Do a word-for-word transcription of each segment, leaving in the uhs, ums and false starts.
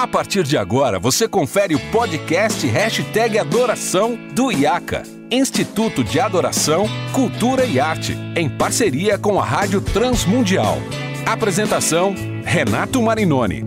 A partir de agora, você confere o podcast Hashtag Adoração do I A C A, Instituto de Adoração, Cultura e Arte, em parceria com a Rádio Transmundial. Apresentação, Renato Marinoni.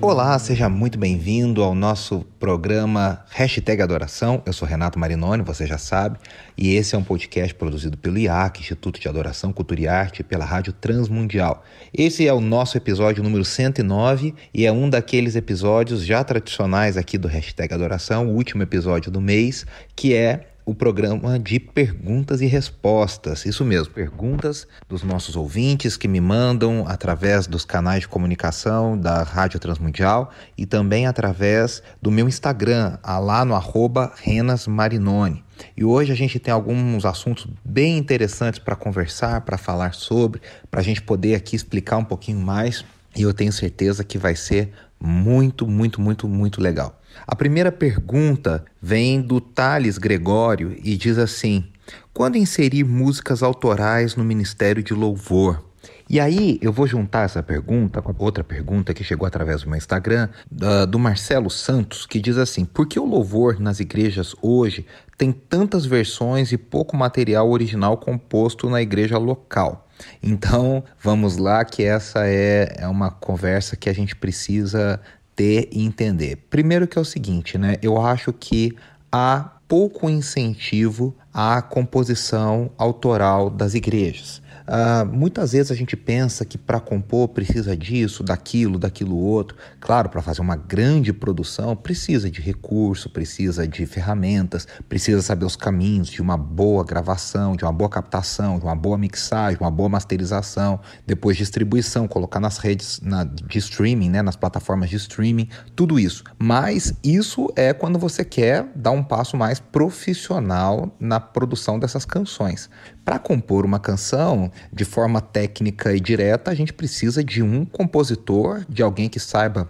Olá, seja muito bem-vindo ao nosso programa Hashtag Adoração. Eu sou Renato Marinoni, você já sabe, e esse é um podcast produzido pelo I A C, Instituto de Adoração, Cultura e Arte, pela Rádio Transmundial. Esse é o nosso episódio número cento e nove e é um daqueles episódios já tradicionais aqui do Hashtag Adoração, o último episódio do mês, que é o programa de perguntas e respostas. Isso mesmo, perguntas dos nossos ouvintes que me mandam através dos canais de comunicação da Rádio Transmundial e também através do meu Instagram, lá no arroba Renas Marinoni. E hoje a gente tem alguns assuntos bem interessantes para conversar, para falar sobre, para a gente poder aqui explicar um pouquinho mais, e eu tenho certeza que vai ser muito, muito, muito, muito legal. A primeira pergunta vem do Thales Gregório e diz assim: quando inserir músicas autorais no Ministério de Louvor? E aí eu vou juntar essa pergunta com outra pergunta que chegou através do meu Instagram, do Marcelo Santos, que diz assim: por que o louvor nas igrejas hoje tem tantas versões e pouco material original composto na igreja local? Então, vamos lá, que essa é, é uma conversa que a gente precisa ter e entender. Primeiro que é o seguinte, né? Eu acho que há pouco incentivo à composição autoral das igrejas. Uh, muitas vezes a gente pensa que para compor precisa disso, daquilo, daquilo outro. Claro, para fazer uma grande produção precisa de recurso, precisa de ferramentas, precisa saber os caminhos de uma boa gravação, de uma boa captação, de uma boa mixagem, uma boa masterização, depois distribuição, colocar nas redes na, de streaming, né, nas plataformas de streaming, tudo isso. Mas isso é quando você quer dar um passo mais profissional na produção dessas canções. Para compor uma canção de forma técnica e direta, a gente precisa de um compositor, de alguém que saiba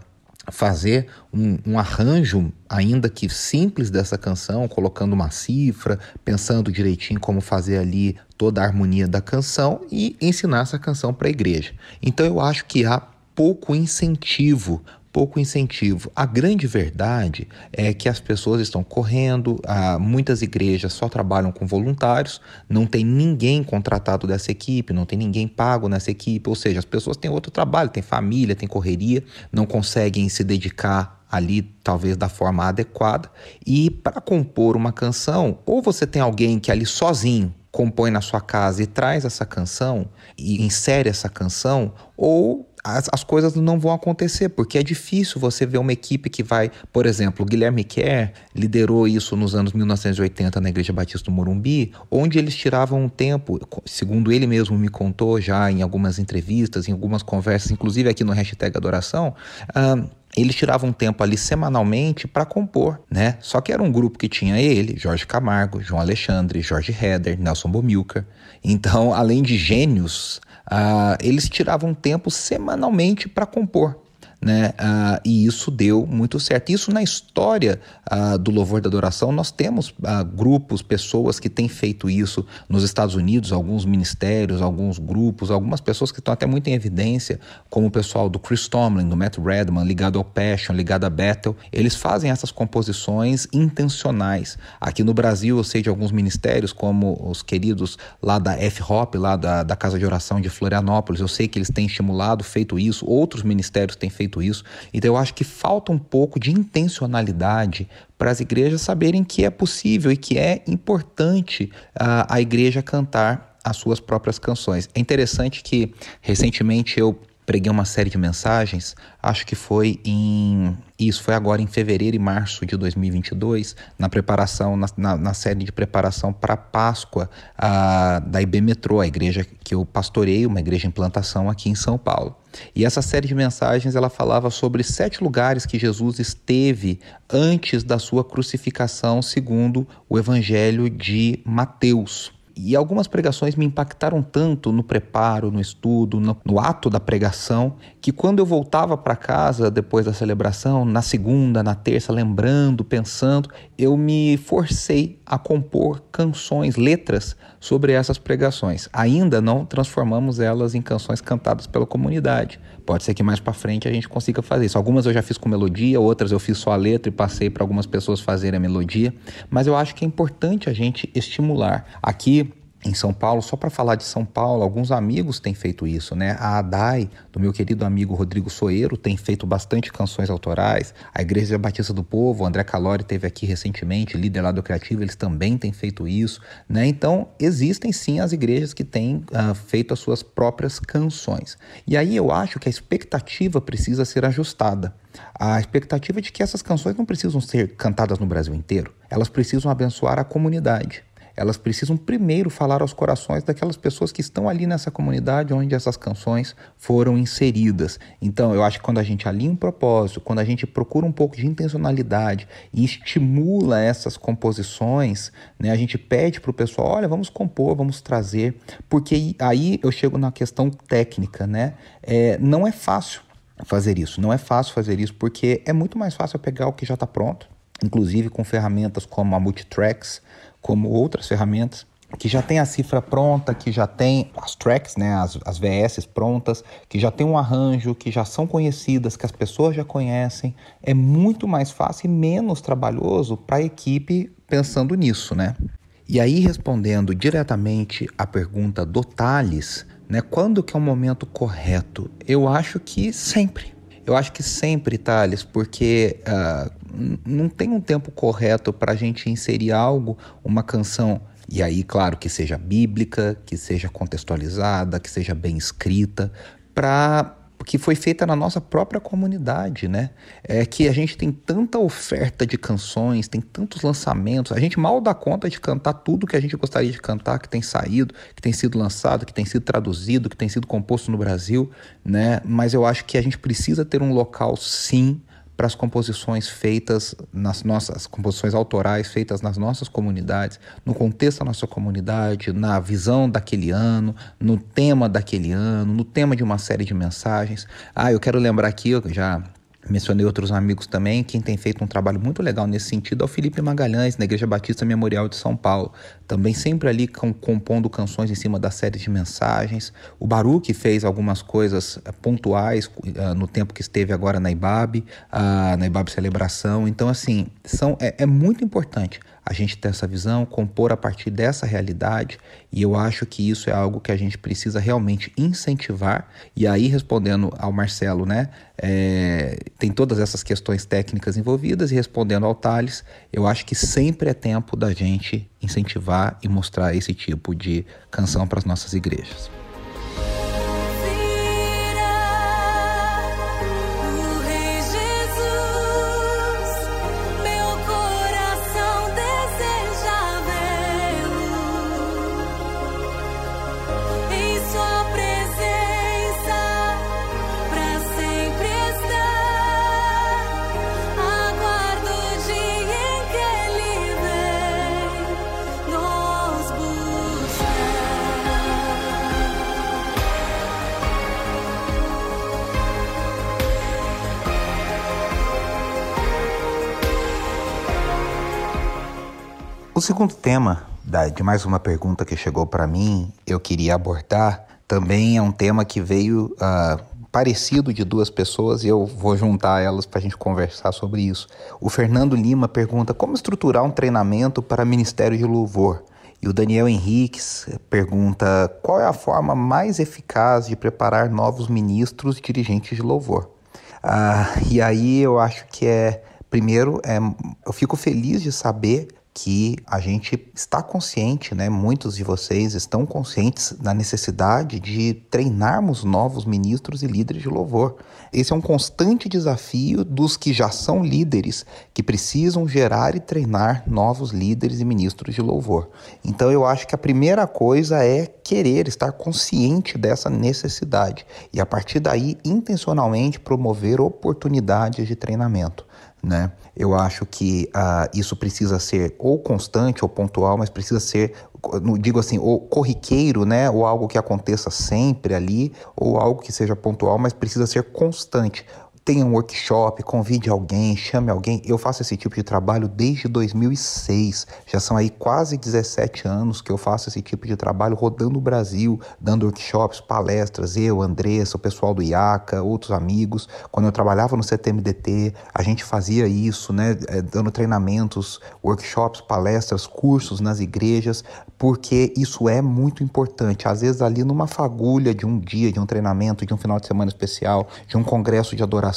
fazer um, um arranjo, ainda que simples, dessa canção, colocando uma cifra, pensando direitinho como fazer ali toda a harmonia da canção e ensinar essa canção para a igreja. Então eu acho que há pouco incentivo pouco incentivo. A grande verdade é que as pessoas estão correndo, ah, muitas igrejas só trabalham com voluntários, não tem ninguém contratado dessa equipe, não tem ninguém pago nessa equipe, ou seja, as pessoas têm outro trabalho, têm família, têm correria, não conseguem se dedicar ali talvez da forma adequada. E para compor uma canção, ou você tem alguém que ali sozinho compõe na sua casa e traz essa canção e insere essa canção, ou As, as coisas não vão acontecer, porque é difícil você ver uma equipe que vai... Por exemplo, o Guilherme Kerr liderou isso nos anos mil novecentos e oitenta na Igreja Batista do Morumbi, onde eles tiravam um tempo, segundo ele mesmo me contou já em algumas entrevistas, em algumas conversas, inclusive aqui no Hashtag Adoração, um, eles tiravam um tempo ali semanalmente para compor, né? Só que era um grupo que tinha ele, Jorge Camargo, João Alexandre, Jorge Heder, Nelson Bomilcar. Então, além de gênios, uh, eles tiravam tempo semanalmente para compor, né? Uh, e isso deu muito certo. Isso na história uh, do Louvor da Adoração, nós temos uh, grupos, pessoas que têm feito isso nos Estados Unidos, alguns ministérios, alguns grupos, algumas pessoas que estão até muito em evidência, como o pessoal do Chris Tomlin, do Matt Redman, ligado ao Passion, ligado à Bethel. Eles fazem essas composições intencionais. Aqui no Brasil, eu sei de alguns ministérios, como os queridos lá da F-Hop, lá da, da Casa de Oração de Florianópolis, eu sei que eles têm estimulado, feito isso, outros ministérios têm feito isso. Então eu acho que falta um pouco de intencionalidade para as igrejas saberem que é possível e que é importante uh, a igreja cantar as suas próprias canções. É interessante que recentemente eu preguei uma série de mensagens, acho que foi em... Isso foi agora em fevereiro e março de dois mil e vinte e dois, na preparação, na, na, na série de preparação para a Páscoa a, da I B Metrô, a igreja que eu pastoreio, uma igreja em plantação aqui em São Paulo. E essa série de mensagens, ela falava sobre sete lugares que Jesus esteve antes da sua crucificação, segundo o Evangelho de Mateus. E algumas pregações me impactaram tanto no preparo, no estudo, no, no ato da pregação, que quando eu voltava para casa depois da celebração, na segunda, na terça, lembrando, pensando, eu me forcei a compor canções, letras sobre essas pregações. Ainda não transformamos elas em canções cantadas pela comunidade. Pode ser que mais para frente a gente consiga fazer isso. Algumas eu já fiz com melodia, outras eu fiz só a letra e passei para algumas pessoas fazerem a melodia. Mas eu acho que é importante a gente estimular. Aqui em São Paulo, só para falar de São Paulo, alguns amigos têm feito isso, né? A Adai, do meu querido amigo Rodrigo Soeiro, tem feito bastante canções autorais. A Igreja Batista do Povo, o André Calori esteve aqui recentemente, líder lá do Criativo, eles também têm feito isso, né? Então, existem sim as igrejas que têm uh, feito as suas próprias canções. E aí eu acho que a expectativa precisa ser ajustada. A expectativa de que essas canções não precisam ser cantadas no Brasil inteiro, elas precisam abençoar a comunidade. Elas precisam primeiro falar aos corações daquelas pessoas que estão ali nessa comunidade onde essas canções foram inseridas. Então, eu acho que quando a gente alinha um propósito, quando a gente procura um pouco de intencionalidade e estimula essas composições, né, a gente pede para o pessoal, olha, vamos compor, vamos trazer, porque aí eu chego na questão técnica, né? É, não é fácil fazer isso, não é fácil fazer isso, porque é muito mais fácil pegar o que já está pronto, inclusive com ferramentas como a Multitracks, como outras ferramentas, que já tem a cifra pronta, que já tem as tracks, né, as, as V Ss prontas, que já tem um arranjo, que já são conhecidas, que as pessoas já conhecem. É muito mais fácil e menos trabalhoso para a equipe pensando nisso, né? E aí, respondendo diretamente à pergunta do Thales, né, quando que é o momento correto? Eu acho que sempre. Eu acho que sempre, Thales, porque uh, não tem um tempo correto para a gente inserir algo, uma canção, e aí, claro, que seja bíblica, que seja contextualizada, que seja bem escrita, para que foi feita na nossa própria comunidade, né? É que a gente tem tanta oferta de canções, tem tantos lançamentos, a gente mal dá conta de cantar tudo que a gente gostaria de cantar, que tem saído, que tem sido lançado, que tem sido traduzido, que tem sido composto no Brasil, né? Mas eu acho que a gente precisa ter um local, sim, para as composições feitas nas nossas composições autorais feitas nas nossas comunidades, no contexto da nossa comunidade, na visão daquele ano, no tema daquele ano, no tema de uma série de mensagens. Ah, eu quero lembrar aqui, eu já mencionei outros amigos também, quem tem feito um trabalho muito legal nesse sentido é o Felipe Magalhães, na Igreja Batista Memorial de São Paulo. Também sempre ali compondo canções em cima das séries de mensagens. O Baruque fez algumas coisas pontuais uh, no tempo que esteve agora na I B A B, uh, na I B A B Celebração. Então, assim, são, é, é muito importante a gente ter essa visão, compor a partir dessa realidade, e eu acho que isso é algo que a gente precisa realmente incentivar. E aí, respondendo ao Marcelo, né, é, tem todas essas questões técnicas envolvidas, e respondendo ao Thales, eu acho que sempre é tempo da gente incentivar e mostrar esse tipo de canção para as nossas igrejas. O segundo tema de mais uma pergunta que chegou para mim, eu queria abordar, também é um tema que veio uh, parecido de duas pessoas e eu vou juntar elas para a gente conversar sobre isso. O Fernando Lima pergunta como estruturar um treinamento para ministério de louvor. E o Daniel Henriques pergunta qual é a forma mais eficaz de preparar novos ministros e dirigentes de louvor. Uh, e aí eu acho que é, primeiro, é, eu fico feliz de saber que a gente está consciente, né? Muitos de vocês estão conscientes da necessidade de treinarmos novos ministros e líderes de louvor. Esse é um constante desafio dos que já são líderes, que precisam gerar e treinar novos líderes e ministros de louvor. Então, eu acho que a primeira coisa é querer estar consciente dessa necessidade e, a partir daí, intencionalmente promover oportunidades de treinamento. né? Eu acho que uh, isso precisa ser ou constante ou pontual, mas precisa ser, digo assim, ou corriqueiro, né? Ou algo que aconteça sempre ali, ou algo que seja pontual, mas precisa ser constante. Tenha um workshop, convide alguém, chame alguém. Eu faço esse tipo de trabalho desde dois mil e seis. Já são aí quase dezessete anos que eu faço esse tipo de trabalho rodando o Brasil, dando workshops, palestras, eu, Andressa, o pessoal do I A C A, outros amigos. Quando eu trabalhava no C T M D T, a gente fazia isso, né? Dando treinamentos, workshops, palestras, cursos nas igrejas, porque isso é muito importante. Às vezes ali numa fagulha de um dia, de um treinamento, de um final de semana especial, de um congresso de adoração,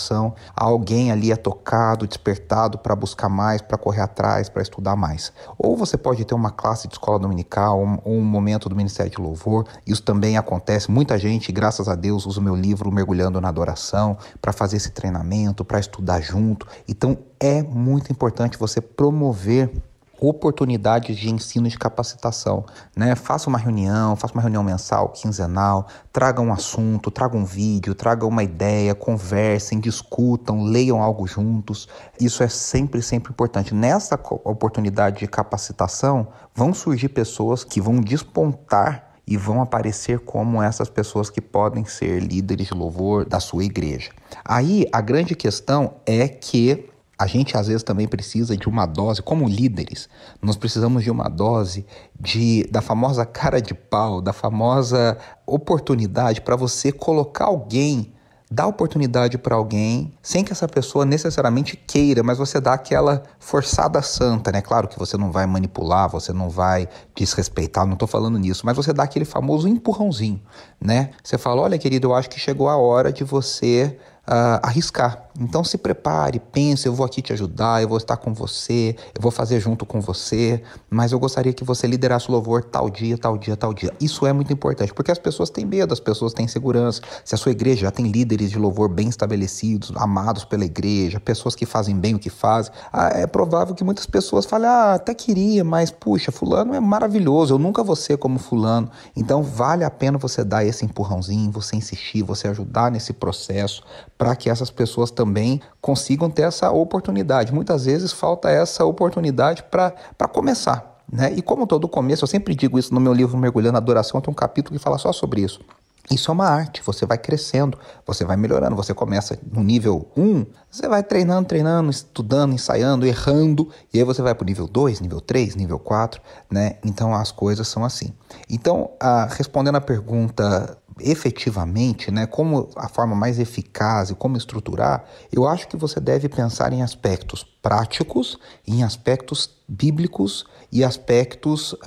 alguém ali é tocado, despertado para buscar mais, para correr atrás, para estudar mais. Ou você pode ter uma classe de escola dominical, um, um momento do Ministério de Louvor. Isso também acontece. Muita gente, graças a Deus, usa o meu livro Mergulhando na Adoração para fazer esse treinamento, para estudar junto. Então é muito importante você promover oportunidades de ensino e de capacitação, né? Faça uma reunião, faça uma reunião mensal, quinzenal, traga um assunto, traga um vídeo, traga uma ideia, conversem, discutam, leiam algo juntos. Isso é sempre, sempre importante. Nessa oportunidade de capacitação, vão surgir pessoas que vão despontar e vão aparecer como essas pessoas que podem ser líderes de louvor da sua igreja. Aí, a grande questão é que a gente, às vezes, também precisa de uma dose, como líderes, nós precisamos de uma dose de, da famosa cara de pau, da famosa oportunidade para você colocar alguém, dar oportunidade para alguém, sem que essa pessoa necessariamente queira, mas você dá aquela forçada santa, né? Claro que você não vai manipular, você não vai desrespeitar, não estou falando nisso, mas você dá aquele famoso empurrãozinho, né? Você fala, olha, querido, eu acho que chegou a hora de você Uh, arriscar. Então se prepare, pense, eu vou aqui te ajudar, eu vou estar com você, eu vou fazer junto com você, mas eu gostaria que você liderasse o louvor tal dia, tal dia, tal dia. Isso é muito importante, porque as pessoas têm medo, as pessoas têm insegurança. Se a sua igreja já tem líderes de louvor bem estabelecidos, amados pela igreja, pessoas que fazem bem o que fazem, é provável que muitas pessoas falem, ah, até queria, mas puxa, fulano é maravilhoso, eu nunca vou ser como fulano. Então vale a pena você dar esse empurrãozinho, você insistir, você ajudar nesse processo, para que essas pessoas também consigam ter essa oportunidade. Muitas vezes falta essa oportunidade para começar, né? E como todo começo, eu sempre digo isso no meu livro Mergulhando na Adoração, tem um capítulo que fala só sobre isso. Isso é uma arte, você vai crescendo, você vai melhorando, você começa no nível um, você vai treinando, treinando, estudando, ensaiando, errando, e aí você vai para o nível dois, nível três, nível quatro, né? Então as coisas são assim. Então, a, respondendo a pergunta efetivamente, né, como a forma mais eficaz e como estruturar, eu acho que você deve pensar em aspectos práticos, em aspectos bíblicos e aspectos uh,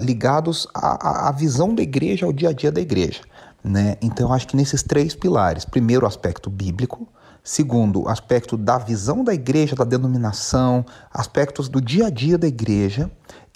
ligados à, à visão da igreja, ao dia a dia da igreja, né? Então, eu acho que nesses três pilares, primeiro o aspecto bíblico, segundo o aspecto da visão da igreja, da denominação, aspectos do dia a dia da igreja,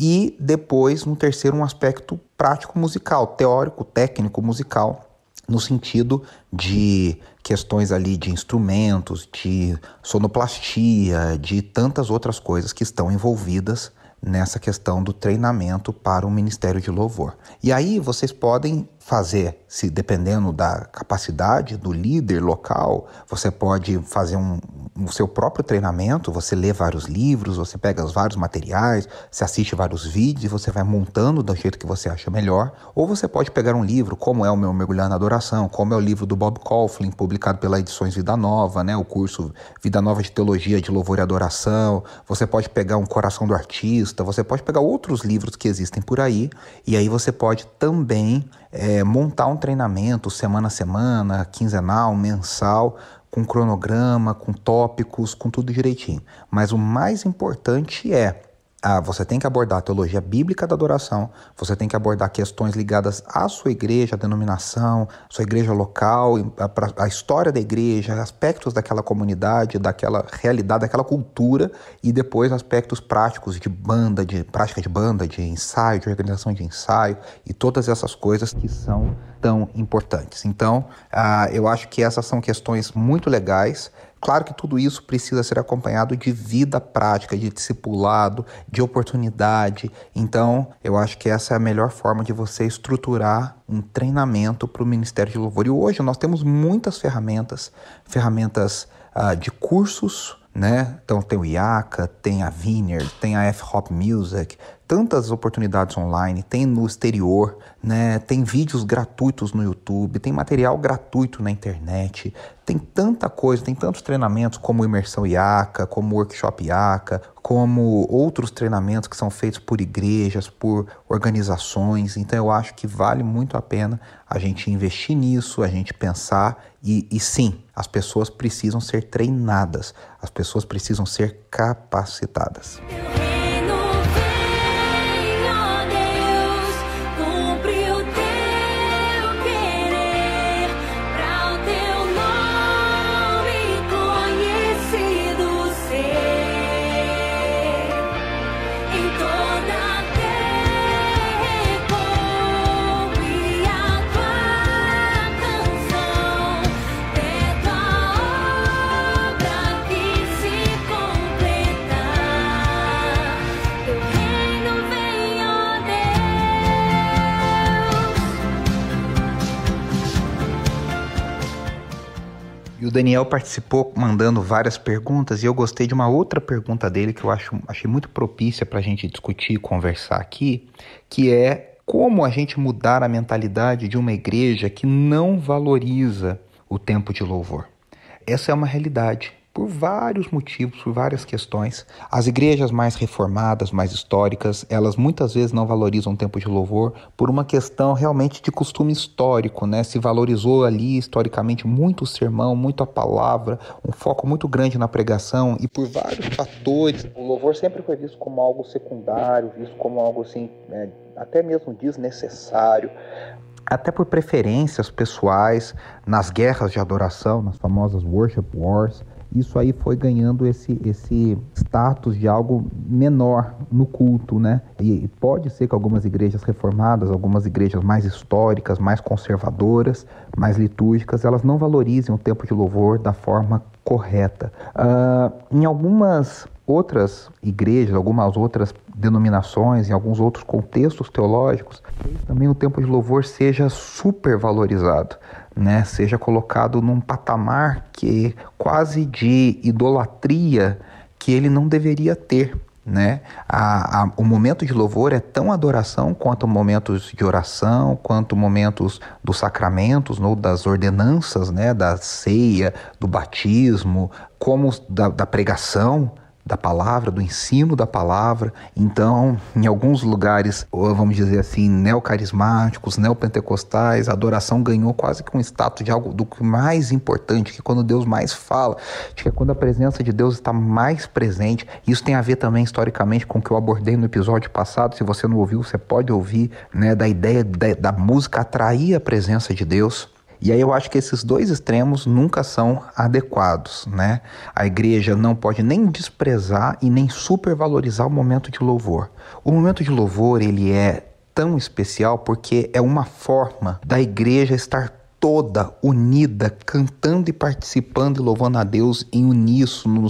e depois, no terceiro, um aspecto prático musical, teórico, técnico musical, no sentido de questões ali de instrumentos, de sonoplastia, de tantas outras coisas que estão envolvidas nessa questão do treinamento para o Ministério de Louvor. E aí vocês podem fazer, se dependendo da capacidade do líder local, você pode fazer um, o seu próprio treinamento, você lê vários livros, você pega os vários materiais, você assiste vários vídeos e você vai montando do jeito que você acha melhor. Ou você pode pegar um livro, como é o meu Mergulhar na Adoração, como é o livro do Bob Coughlin, publicado pela Edições Vida Nova, né? O curso Vida Nova de Teologia de Louvor e Adoração. Você pode pegar um Coração do Artista, você pode pegar outros livros que existem por aí, e aí você pode também É, montar um treinamento semana a semana, quinzenal, mensal, com cronograma, com tópicos, com tudo direitinho. Mas o mais importante é, ah, você tem que abordar a teologia bíblica da adoração, você tem que abordar questões ligadas à sua igreja, à denominação, sua igreja local, a, a história da igreja, aspectos daquela comunidade, daquela realidade, daquela cultura, e depois aspectos práticos de banda, de prática de banda, de ensaio, de organização de ensaio, e todas essas coisas que são tão importantes. Então, ah, eu acho que essas são questões muito legais. Claro que tudo isso precisa ser acompanhado de vida prática, de discipulado, de oportunidade. Então, eu acho que essa é a melhor forma de você estruturar um treinamento para o Ministério de Louvor. E hoje nós temos muitas ferramentas, ferramentas uh, de cursos, né? Então tem o I A C A, tem a Vineyard, tem a F-Hop Music, tantas oportunidades online, tem no exterior, né? Tem vídeos gratuitos no YouTube, tem material gratuito na internet, tem tanta coisa, tem tantos treinamentos como Imersão I A C A, como Workshop I A C A, como outros treinamentos que são feitos por igrejas, por organizações. Então eu acho que vale muito a pena a gente investir nisso, a gente pensar e, e sim, as pessoas precisam ser treinadas, as pessoas precisam ser capacitadas. O Daniel participou mandando várias perguntas e eu gostei de uma outra pergunta dele que eu acho, achei muito propícia para a gente discutir e conversar aqui, que é como a gente mudar a mentalidade de uma igreja que não valoriza o tempo de louvor. Essa é uma realidade, por vários motivos, por várias questões. As igrejas mais reformadas, mais históricas, elas muitas vezes não valorizam o tempo de louvor por uma questão realmente de costume histórico, né? Se valorizou ali historicamente muito o sermão, muito a palavra, um foco muito grande na pregação e por vários fatores. O louvor sempre foi visto como algo secundário, visto como algo assim, né, até mesmo desnecessário. Até por preferências pessoais, nas guerras de adoração, nas famosas worship wars, isso aí foi ganhando esse, esse status de algo menor no culto, né? E pode ser que algumas igrejas reformadas, algumas igrejas mais históricas, mais conservadoras, mais litúrgicas, elas não valorizem o tempo de louvor da forma correta. Uh, em algumas outras igrejas, algumas outras denominações, em alguns outros contextos teológicos, também o tempo de louvor seja supervalorizado, né? Seja colocado num patamar que quase de idolatria que ele não deveria ter, né? A, a, o momento de louvor é tão adoração quanto momentos de oração, quanto momentos dos sacramentos, no, das ordenanças, né? Da ceia, do batismo, como da, da pregação, da palavra, do ensino da palavra. Então, em alguns lugares, vamos dizer assim, neocarismáticos, neopentecostais, a adoração ganhou quase que um status de algo do mais importante, que é quando Deus mais fala, que é quando a presença de Deus está mais presente. Isso tem a ver também, historicamente, com o que eu abordei no episódio passado. Se você não ouviu, você pode ouvir, né, da ideia da, da música atrair a presença de Deus. E aí eu acho que esses dois extremos nunca são adequados, né? A igreja não pode nem desprezar e nem supervalorizar o momento de louvor. O momento de louvor, ele é tão especial porque é uma forma da igreja estar toda unida, cantando e participando e louvando a Deus em uníssono,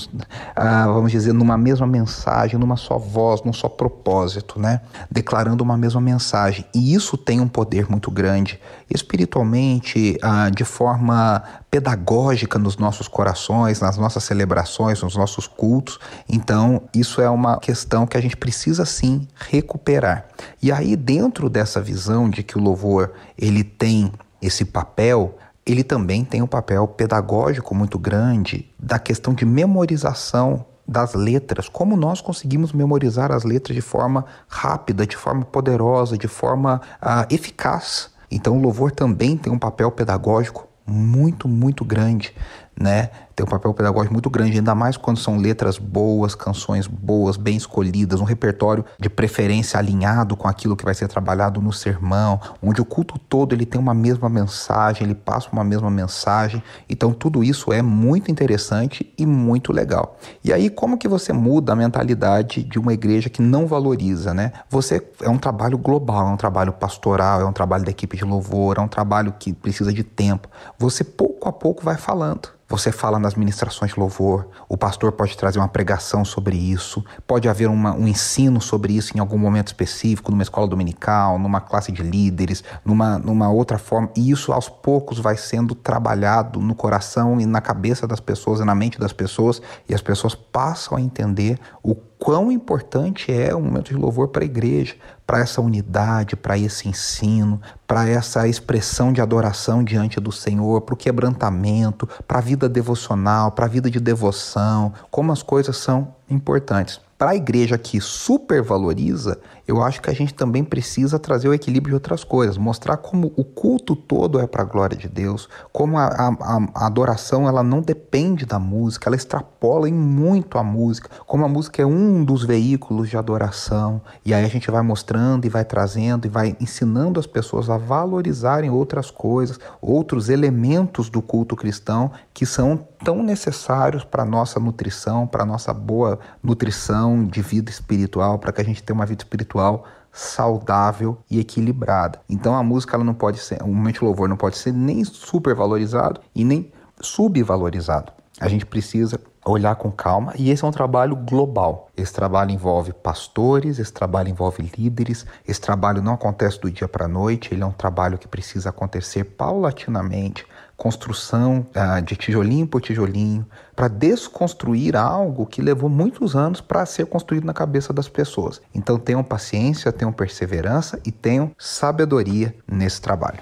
ah, vamos dizer, numa mesma mensagem, numa só voz, num só propósito, né? Declarando uma mesma mensagem. E isso tem um poder muito grande, espiritualmente, ah, de forma pedagógica nos nossos corações, nas nossas celebrações, nos nossos cultos. Então, isso é uma questão que a gente precisa, sim, recuperar. E aí, dentro dessa visão de que o louvor, ele tem esse papel, ele também tem um papel pedagógico muito grande da questão de memorização das letras, como nós conseguimos memorizar as letras de forma rápida, de forma poderosa, de forma uh, eficaz. Então o louvor também tem um papel pedagógico muito, muito grande, né? Tem um papel pedagógico muito grande, ainda mais quando são letras boas, canções boas, bem escolhidas, um repertório de preferência alinhado com aquilo que vai ser trabalhado no sermão, onde o culto todo ele tem uma mesma mensagem, ele passa uma mesma mensagem. Então tudo isso é muito interessante e muito legal. E aí como que você muda a mentalidade de uma igreja que não valoriza, né? Você é um trabalho global, é um trabalho pastoral, é um trabalho da equipe de louvor, é um trabalho que precisa de tempo. Você pouco pouco a pouco vai falando. Você fala nas ministrações de louvor, o pastor pode trazer uma pregação sobre isso, pode haver uma, um ensino sobre isso em algum momento específico, numa escola dominical, numa classe de líderes, numa, numa outra forma. E isso aos poucos vai sendo trabalhado no coração e na cabeça das pessoas, e na mente das pessoas, e as pessoas passam a entender o quão importante é o momento de louvor para a igreja, para essa unidade, para esse ensino, para essa expressão de adoração diante do Senhor, para o quebrantamento, para a vida devocional, para a vida de devoção, como as coisas são importantes. Para a igreja que supervaloriza, eu acho que a gente também precisa trazer o equilíbrio de outras coisas, mostrar como o culto todo é para a glória de Deus, como a, a, a adoração ela não depende da música, ela extrapola em muito a música, como a música é um dos veículos de adoração, e aí a gente vai mostrando e vai trazendo e vai ensinando as pessoas a valorizarem outras coisas, outros elementos do culto cristão que são tão necessários para a nossa nutrição, para a nossa boa nutrição, de vida espiritual, para que a gente tenha uma vida espiritual saudável e equilibrada. Então a música ela não pode ser, o momento de louvor não pode ser nem supervalorizado e nem subvalorizado. A gente precisa olhar com calma, e esse é um trabalho global. Esse trabalho envolve pastores, esse trabalho envolve líderes, esse trabalho não acontece do dia para a noite, ele é um trabalho que precisa acontecer paulatinamente, construção ah, de tijolinho por tijolinho, para desconstruir algo que levou muitos anos para ser construído na cabeça das pessoas. Então tenham paciência, tenham perseverança e tenham sabedoria nesse trabalho.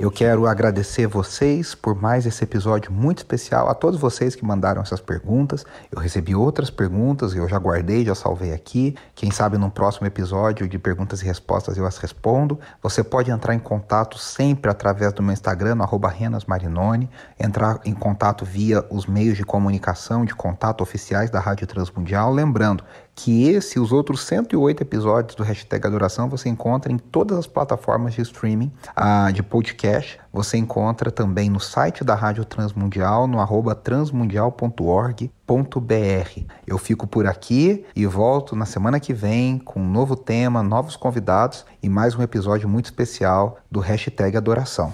Eu quero agradecer vocês por mais esse episódio muito especial, a todos vocês que mandaram essas perguntas. Eu recebi outras perguntas, eu já guardei, já salvei aqui. Quem sabe num próximo episódio de perguntas e respostas eu as respondo. Você pode entrar em contato sempre através do meu Instagram, no arroba Renas Marinoni, entrar em contato via os meios de comunicação, de contato oficiais da Rádio Transmundial. Lembrando que esse e os outros cento e oito episódios do Hashtag Adoração você encontra em todas as plataformas de streaming, ah, de podcast. Você encontra também no site da Rádio Transmundial, no arroba transmundial ponto org ponto br. Eu fico por aqui e volto na semana que vem com um novo tema, novos convidados e mais um episódio muito especial do Hashtag Adoração.